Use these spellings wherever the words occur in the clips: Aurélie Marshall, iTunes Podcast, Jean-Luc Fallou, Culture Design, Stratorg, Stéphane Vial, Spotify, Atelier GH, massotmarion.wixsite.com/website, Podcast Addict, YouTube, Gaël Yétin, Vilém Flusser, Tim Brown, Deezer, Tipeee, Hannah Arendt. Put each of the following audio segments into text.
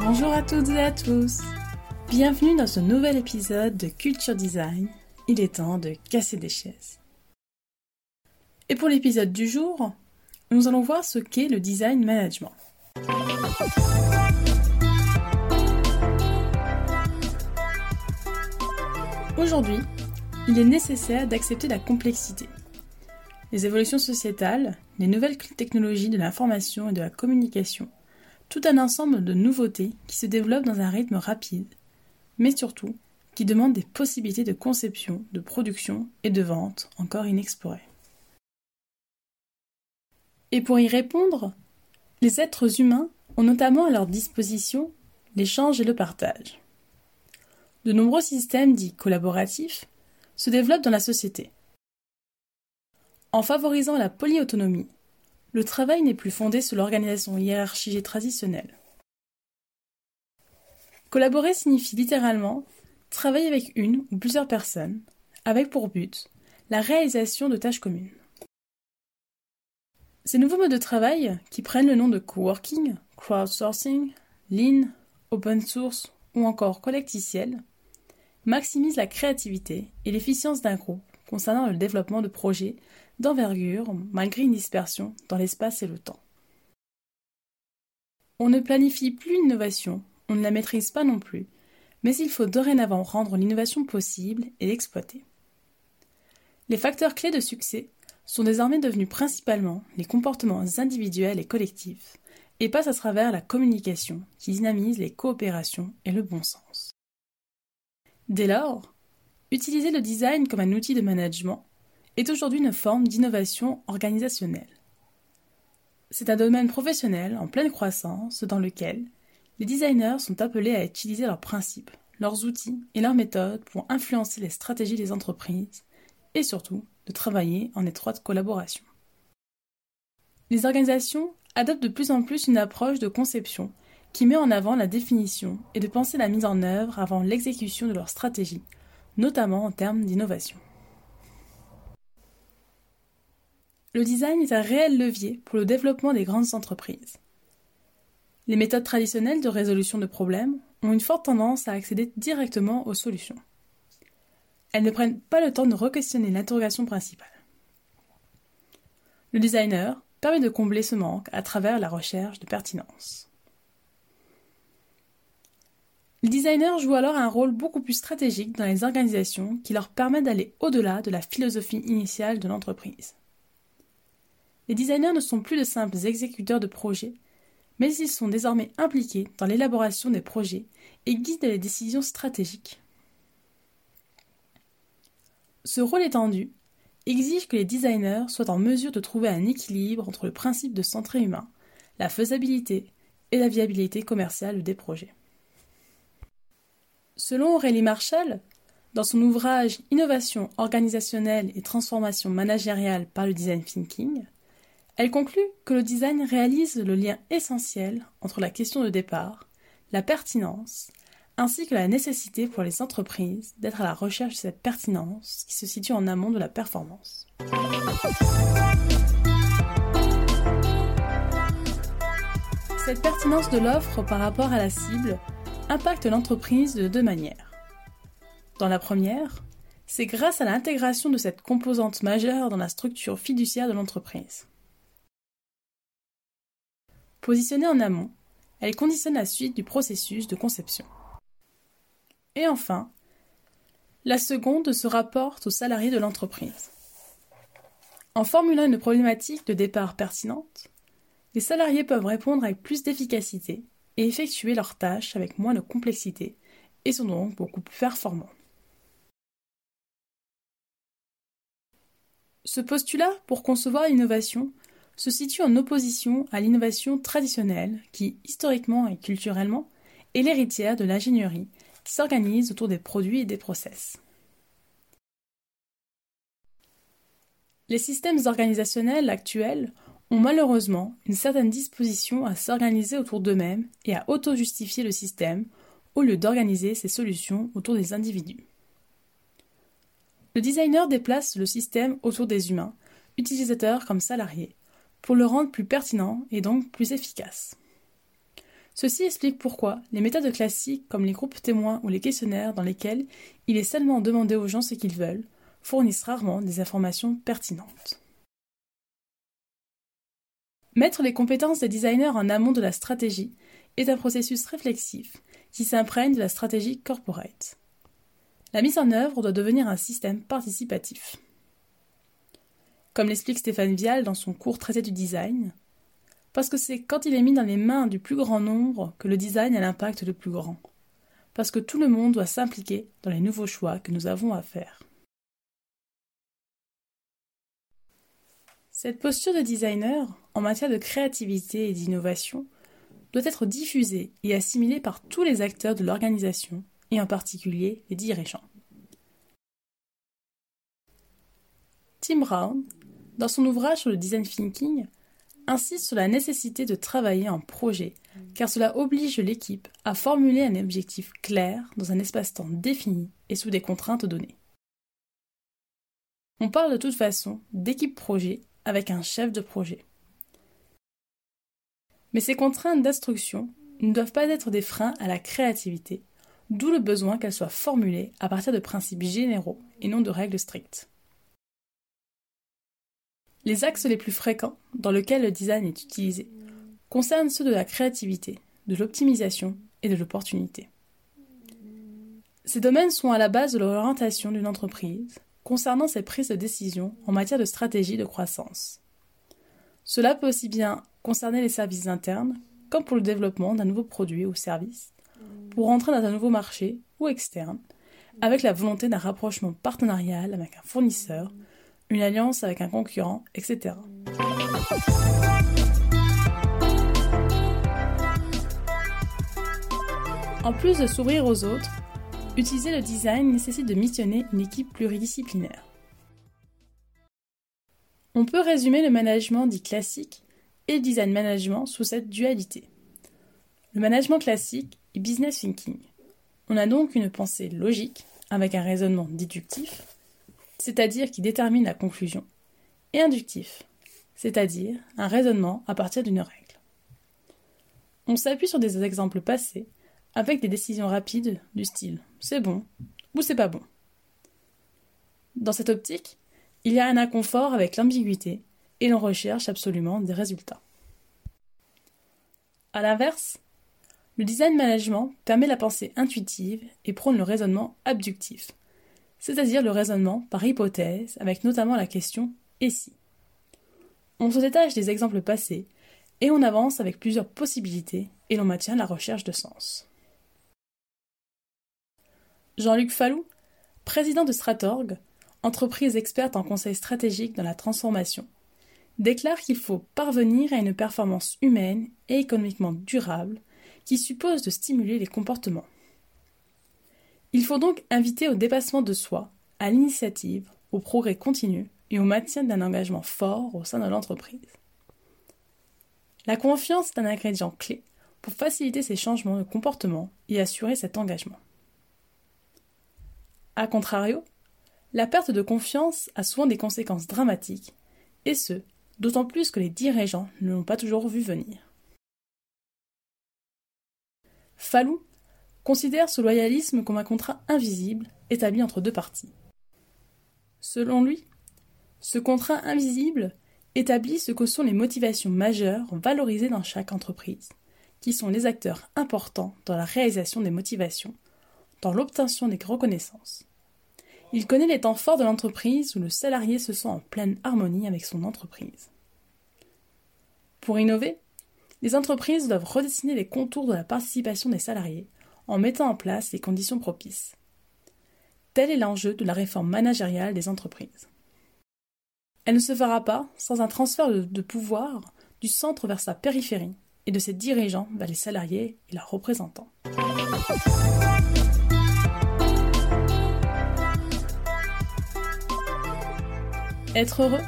Bonjour à toutes et à tous. Bienvenue dans ce nouvel épisode de Culture Design. Il est temps de casser des chaises. Et pour l'épisode du jour, nous allons voir ce qu'est le design management. Aujourd'hui, il est nécessaire d'accepter la complexité. Les évolutions sociétales, les nouvelles technologies de l'information et de la communication, tout un ensemble de nouveautés qui se développent dans un rythme rapide, mais surtout qui demandent des possibilités de conception, de production et de vente encore inexplorées. Et pour y répondre, les êtres humains ont notamment à leur disposition l'échange et le partage. De nombreux systèmes dits collaboratifs se développent dans la société. En favorisant la polyautonomie, le travail n'est plus fondé sur l'organisation hiérarchisée traditionnelle. Collaborer signifie littéralement travailler avec une ou plusieurs personnes, avec pour but la réalisation de tâches communes. Ces nouveaux modes de travail, qui prennent le nom de coworking, crowdsourcing, lean, open source ou encore collecticiel, maximisent la créativité et l'efficience d'un groupe concernant le développement de projets d'envergure malgré une dispersion dans l'espace et le temps. On ne planifie plus l'innovation, on ne la maîtrise pas non plus, mais il faut dorénavant rendre l'innovation possible et l'exploiter. Les facteurs clés de succès sont désormais devenus principalement les comportements individuels et collectifs, et passent à travers la communication qui dynamise les coopérations et le bon sens. Dès lors, utiliser le design comme un outil de management est aujourd'hui une forme d'innovation organisationnelle. C'est un domaine professionnel en pleine croissance dans lequel les designers sont appelés à utiliser leurs principes, leurs outils et leurs méthodes pour influencer les stratégies des entreprises et surtout de travailler en étroite collaboration. Les organisations adoptent de plus en plus une approche de conception qui met en avant la définition et de penser la mise en œuvre avant l'exécution de leur stratégie, notamment en termes d'innovation. Le design est un réel levier pour le développement des grandes entreprises. Les méthodes traditionnelles de résolution de problèmes ont une forte tendance à accéder directement aux solutions. Elles ne prennent pas le temps de re-questionner l'interrogation principale. Le designer permet de combler ce manque à travers la recherche de pertinence. Le designer joue alors un rôle beaucoup plus stratégique dans les organisations qui leur permet d'aller au-delà de la philosophie initiale de l'entreprise. Les designers ne sont plus de simples exécuteurs de projets, mais ils sont désormais impliqués dans l'élaboration des projets et guident les décisions stratégiques. Ce rôle étendu exige que les designers soient en mesure de trouver un équilibre entre le principe de centré humain, la faisabilité et la viabilité commerciale des projets. Selon Aurélie Marshall, dans son ouvrage « Innovation organisationnelle et transformation managériale par le design thinking », elle conclut que le design réalise le lien essentiel entre la question de départ, la pertinence, ainsi que la nécessité pour les entreprises d'être à la recherche de cette pertinence qui se situe en amont de la performance. Cette pertinence de l'offre par rapport à la cible impacte l'entreprise de deux manières. Dans la première, c'est grâce à l'intégration de cette composante majeure dans la structure fiduciaire de l'entreprise. Positionnée en amont, elle conditionne la suite du processus de conception. Et enfin, la seconde se rapporte aux salariés de l'entreprise. En formulant une problématique de départ pertinente, les salariés peuvent répondre avec plus d'efficacité et effectuer leurs tâches avec moins de complexité et sont donc beaucoup plus performants. Ce postulat pour concevoir l'innovation se situe en opposition à l'innovation traditionnelle qui, historiquement et culturellement, est l'héritière de l'ingénierie s'organise autour des produits et des process. Les systèmes organisationnels actuels ont malheureusement une certaine disposition à s'organiser autour d'eux-mêmes et à auto-justifier le système au lieu d'organiser ses solutions autour des individus. Le designer déplace le système autour des humains utilisateur comme salarié, pour le rendre plus pertinent et donc plus efficace. Ceci explique pourquoi les méthodes classiques comme les groupes témoins ou les questionnaires dans lesquels il est seulement demandé aux gens ce qu'ils veulent, fournissent rarement des informations pertinentes. Mettre les compétences des designers en amont de la stratégie est un processus réflexif qui s'imprègne de la stratégie corporate. La mise en œuvre doit devenir un système participatif. Comme l'explique Stéphane Vial dans son cours Traité du design, parce que c'est quand il est mis dans les mains du plus grand nombre que le design a l'impact le plus grand. Parce que tout le monde doit s'impliquer dans les nouveaux choix que nous avons à faire. Cette posture de designer, en matière de créativité et d'innovation, doit être diffusée et assimilée par tous les acteurs de l'organisation, et en particulier les dirigeants. Tim Brown, dans son ouvrage sur le design thinking, insiste sur la nécessité de travailler en projet, car cela oblige l'équipe à formuler un objectif clair dans un espace-temps défini et sous des contraintes données. On parle de toute façon d'équipe projet avec un chef de projet. Mais ces contraintes d'instruction ne doivent pas être des freins à la créativité, d'où le besoin qu'elles soient formulées à partir de principes généraux et non de règles strictes. Les axes les plus fréquents dans lesquels le design est utilisé concernent ceux de la créativité, de l'optimisation et de l'opportunité. Ces domaines sont à la base de l'orientation d'une entreprise concernant ses prises de décision en matière de stratégie de croissance. Cela peut aussi bien concerner les services internes comme pour le développement d'un nouveau produit ou service, pour entrer dans un nouveau marché ou externe, avec la volonté d'un rapprochement partenarial avec un fournisseur, une alliance avec un concurrent, etc. En plus de s'ouvrir aux autres, utiliser le design nécessite de missionner une équipe pluridisciplinaire. On peut résumer le management dit classique et le design management sous cette dualité. Le management classique est business thinking. On a donc une pensée logique avec un raisonnement déductif, c'est-à-dire qui détermine la conclusion, et inductif, c'est-à-dire un raisonnement à partir d'une règle. On s'appuie sur des exemples passés avec des décisions rapides du style « c'est bon » ou « c'est pas bon ». Dans cette optique, il y a un inconfort avec l'ambiguïté et l'on recherche absolument des résultats. A l'inverse, le design management permet la pensée intuitive et prône le raisonnement abductif, c'est-à-dire le raisonnement par hypothèse, avec notamment la question « et si ?». On se détache des exemples passés et on avance avec plusieurs possibilités et l'on maintient la recherche de sens. Jean-Luc Fallou, président de Stratorg, entreprise experte en conseil stratégique dans la transformation, déclare qu'il faut parvenir à une performance humaine et économiquement durable qui suppose de stimuler les comportements. Il faut donc inviter au dépassement de soi, à l'initiative, au progrès continu et au maintien d'un engagement fort au sein de l'entreprise. La confiance est un ingrédient clé pour faciliter ces changements de comportement et assurer cet engagement. A contrario, la perte de confiance a souvent des conséquences dramatiques, et ce, d'autant plus que les dirigeants ne l'ont pas toujours vu venir. Fallou considère ce loyalisme comme un contrat invisible établi entre deux parties. Selon lui, ce contrat invisible établit ce que sont les motivations majeures valorisées dans chaque entreprise, qui sont les acteurs importants dans la réalisation des motivations, dans l'obtention des reconnaissances. Il connaît les temps forts de l'entreprise où le salarié se sent en pleine harmonie avec son entreprise. Pour innover, les entreprises doivent redessiner les contours de la participation des salariés en mettant en place les conditions propices. Tel est l'enjeu de la réforme managériale des entreprises. Elle ne se fera pas sans un transfert de pouvoir du centre vers sa périphérie, et de ses dirigeants vers les salariés et leurs représentants. Être heureux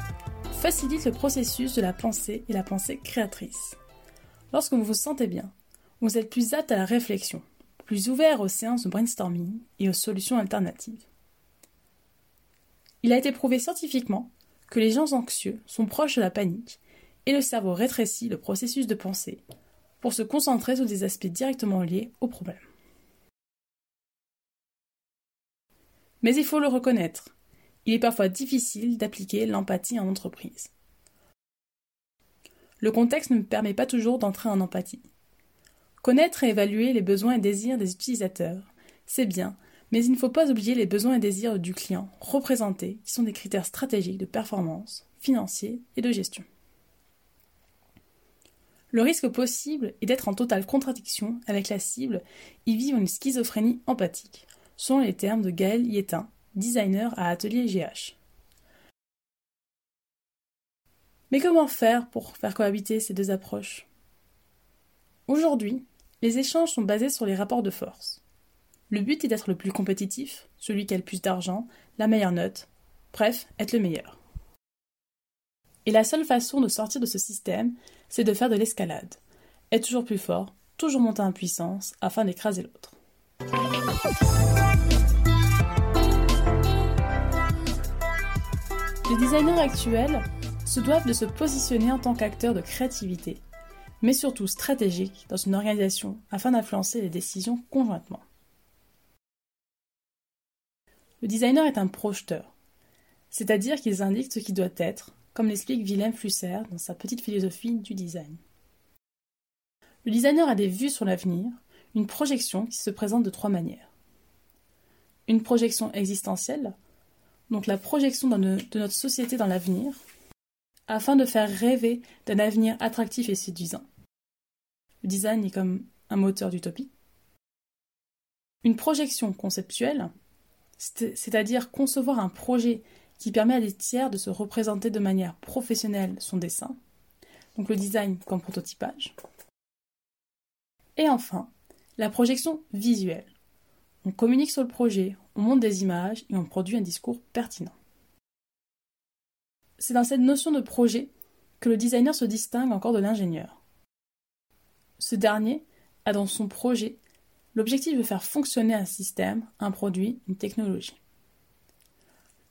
facilite le processus de la pensée et la pensée créatrice. Lorsque vous vous sentez bien, vous êtes plus apte à la réflexion, plus ouvert aux séances de brainstorming et aux solutions alternatives. Il a été prouvé scientifiquement que les gens anxieux sont proches de la panique et le cerveau rétrécit le processus de pensée pour se concentrer sur des aspects directement liés au problème. Mais il faut le reconnaître, il est parfois difficile d'appliquer l'empathie en entreprise. Le contexte ne permet pas toujours d'entrer en empathie. Connaître et évaluer les besoins et désirs des utilisateurs, c'est bien, mais il ne faut pas oublier les besoins et désirs du client représentés, qui sont des critères stratégiques de performance, financiers et de gestion. Le risque possible est d'être en totale contradiction avec la cible et vivre une schizophrénie empathique, selon les termes de Gaël Yétin, designer à Atelier GH. Mais comment faire pour faire cohabiter ces deux approches? Aujourd'hui, les échanges sont basés sur les rapports de force. Le but est d'être le plus compétitif, celui qui a le plus d'argent, la meilleure note, bref, être le meilleur. Et la seule façon de sortir de ce système, c'est de faire de l'escalade. Être toujours plus fort, toujours monter en puissance, afin d'écraser l'autre. Les designers actuels se doivent de se positionner en tant qu'acteurs de créativité, mais surtout stratégiques dans une organisation afin d'influencer les décisions conjointement. Le designer est un projeteur, c'est-à-dire qu'il indique ce qui doit être, comme l'explique Vilém Flusser dans sa petite philosophie du design. Le designer a des vues sur l'avenir, une projection qui se présente de trois manières. Une projection existentielle, donc la projection de notre société dans l'avenir, afin de faire rêver d'un avenir attractif et séduisant. Le design est comme un moteur d'utopie. Une projection conceptuelle, c'est-à-dire concevoir un projet qui permet à des tiers de se représenter de manière professionnelle son dessin, donc le design comme prototypage. Et enfin, la projection visuelle. On communique sur le projet, on monte des images et on produit un discours pertinent. C'est dans cette notion de projet que le designer se distingue encore de l'ingénieur. Ce dernier a dans son projet l'objectif de faire fonctionner un système, un produit, une technologie.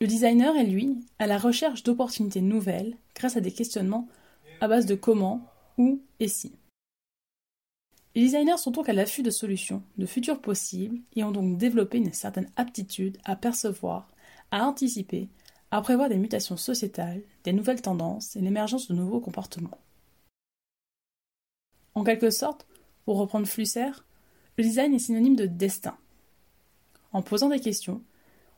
Le designer est, lui, à la recherche d'opportunités nouvelles grâce à des questionnements à base de comment, où et si. Les designers sont donc à l'affût de solutions, de futurs possibles, et ont donc développé une certaine aptitude à percevoir, à anticiper, à prévoir des mutations sociétales, des nouvelles tendances et l'émergence de nouveaux comportements. En quelque sorte, pour reprendre Flusser, le design est synonyme de destin. En posant des questions,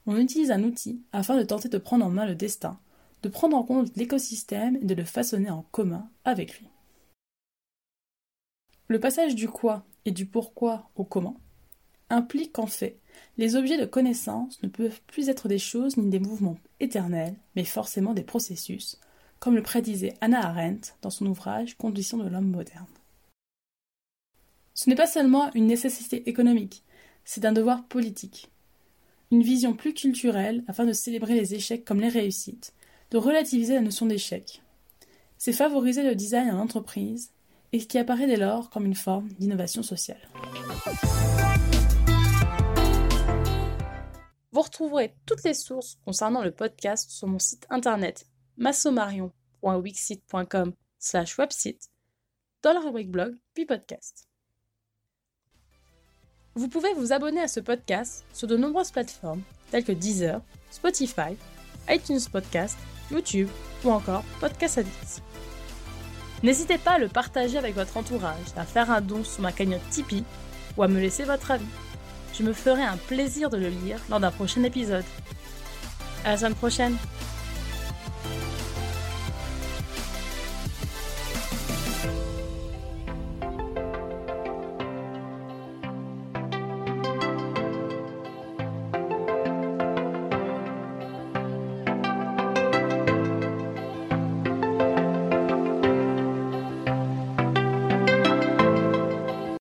on utilise un outil afin de tenter de prendre en main le destin, de prendre en compte l'écosystème et de le façonner en commun avec lui. Le passage du quoi et du pourquoi au comment implique qu'en fait, les objets de connaissance ne peuvent plus être des choses ni des mouvements éternels, mais forcément des processus, comme le prédisait Hannah Arendt dans son ouvrage « Conditions de l'homme moderne ». Ce n'est pas seulement une nécessité économique, c'est un devoir politique. Une vision plus culturelle afin de célébrer les échecs comme les réussites, de relativiser la notion d'échec. C'est favoriser le design en entreprise et qui apparaît dès lors comme une forme d'innovation sociale. Vous retrouverez toutes les sources concernant le podcast sur mon site internet massotmarion.wixsite.com/website dans la rubrique blog puis podcast. Vous pouvez vous abonner à ce podcast sur de nombreuses plateformes telles que Deezer, Spotify, iTunes Podcast, YouTube ou encore Podcast Addict. N'hésitez pas à le partager avec votre entourage, à faire un don sur ma cagnotte Tipeee ou à me laisser votre avis. Je me ferai un plaisir de le lire lors d'un prochain épisode. À la semaine prochaine!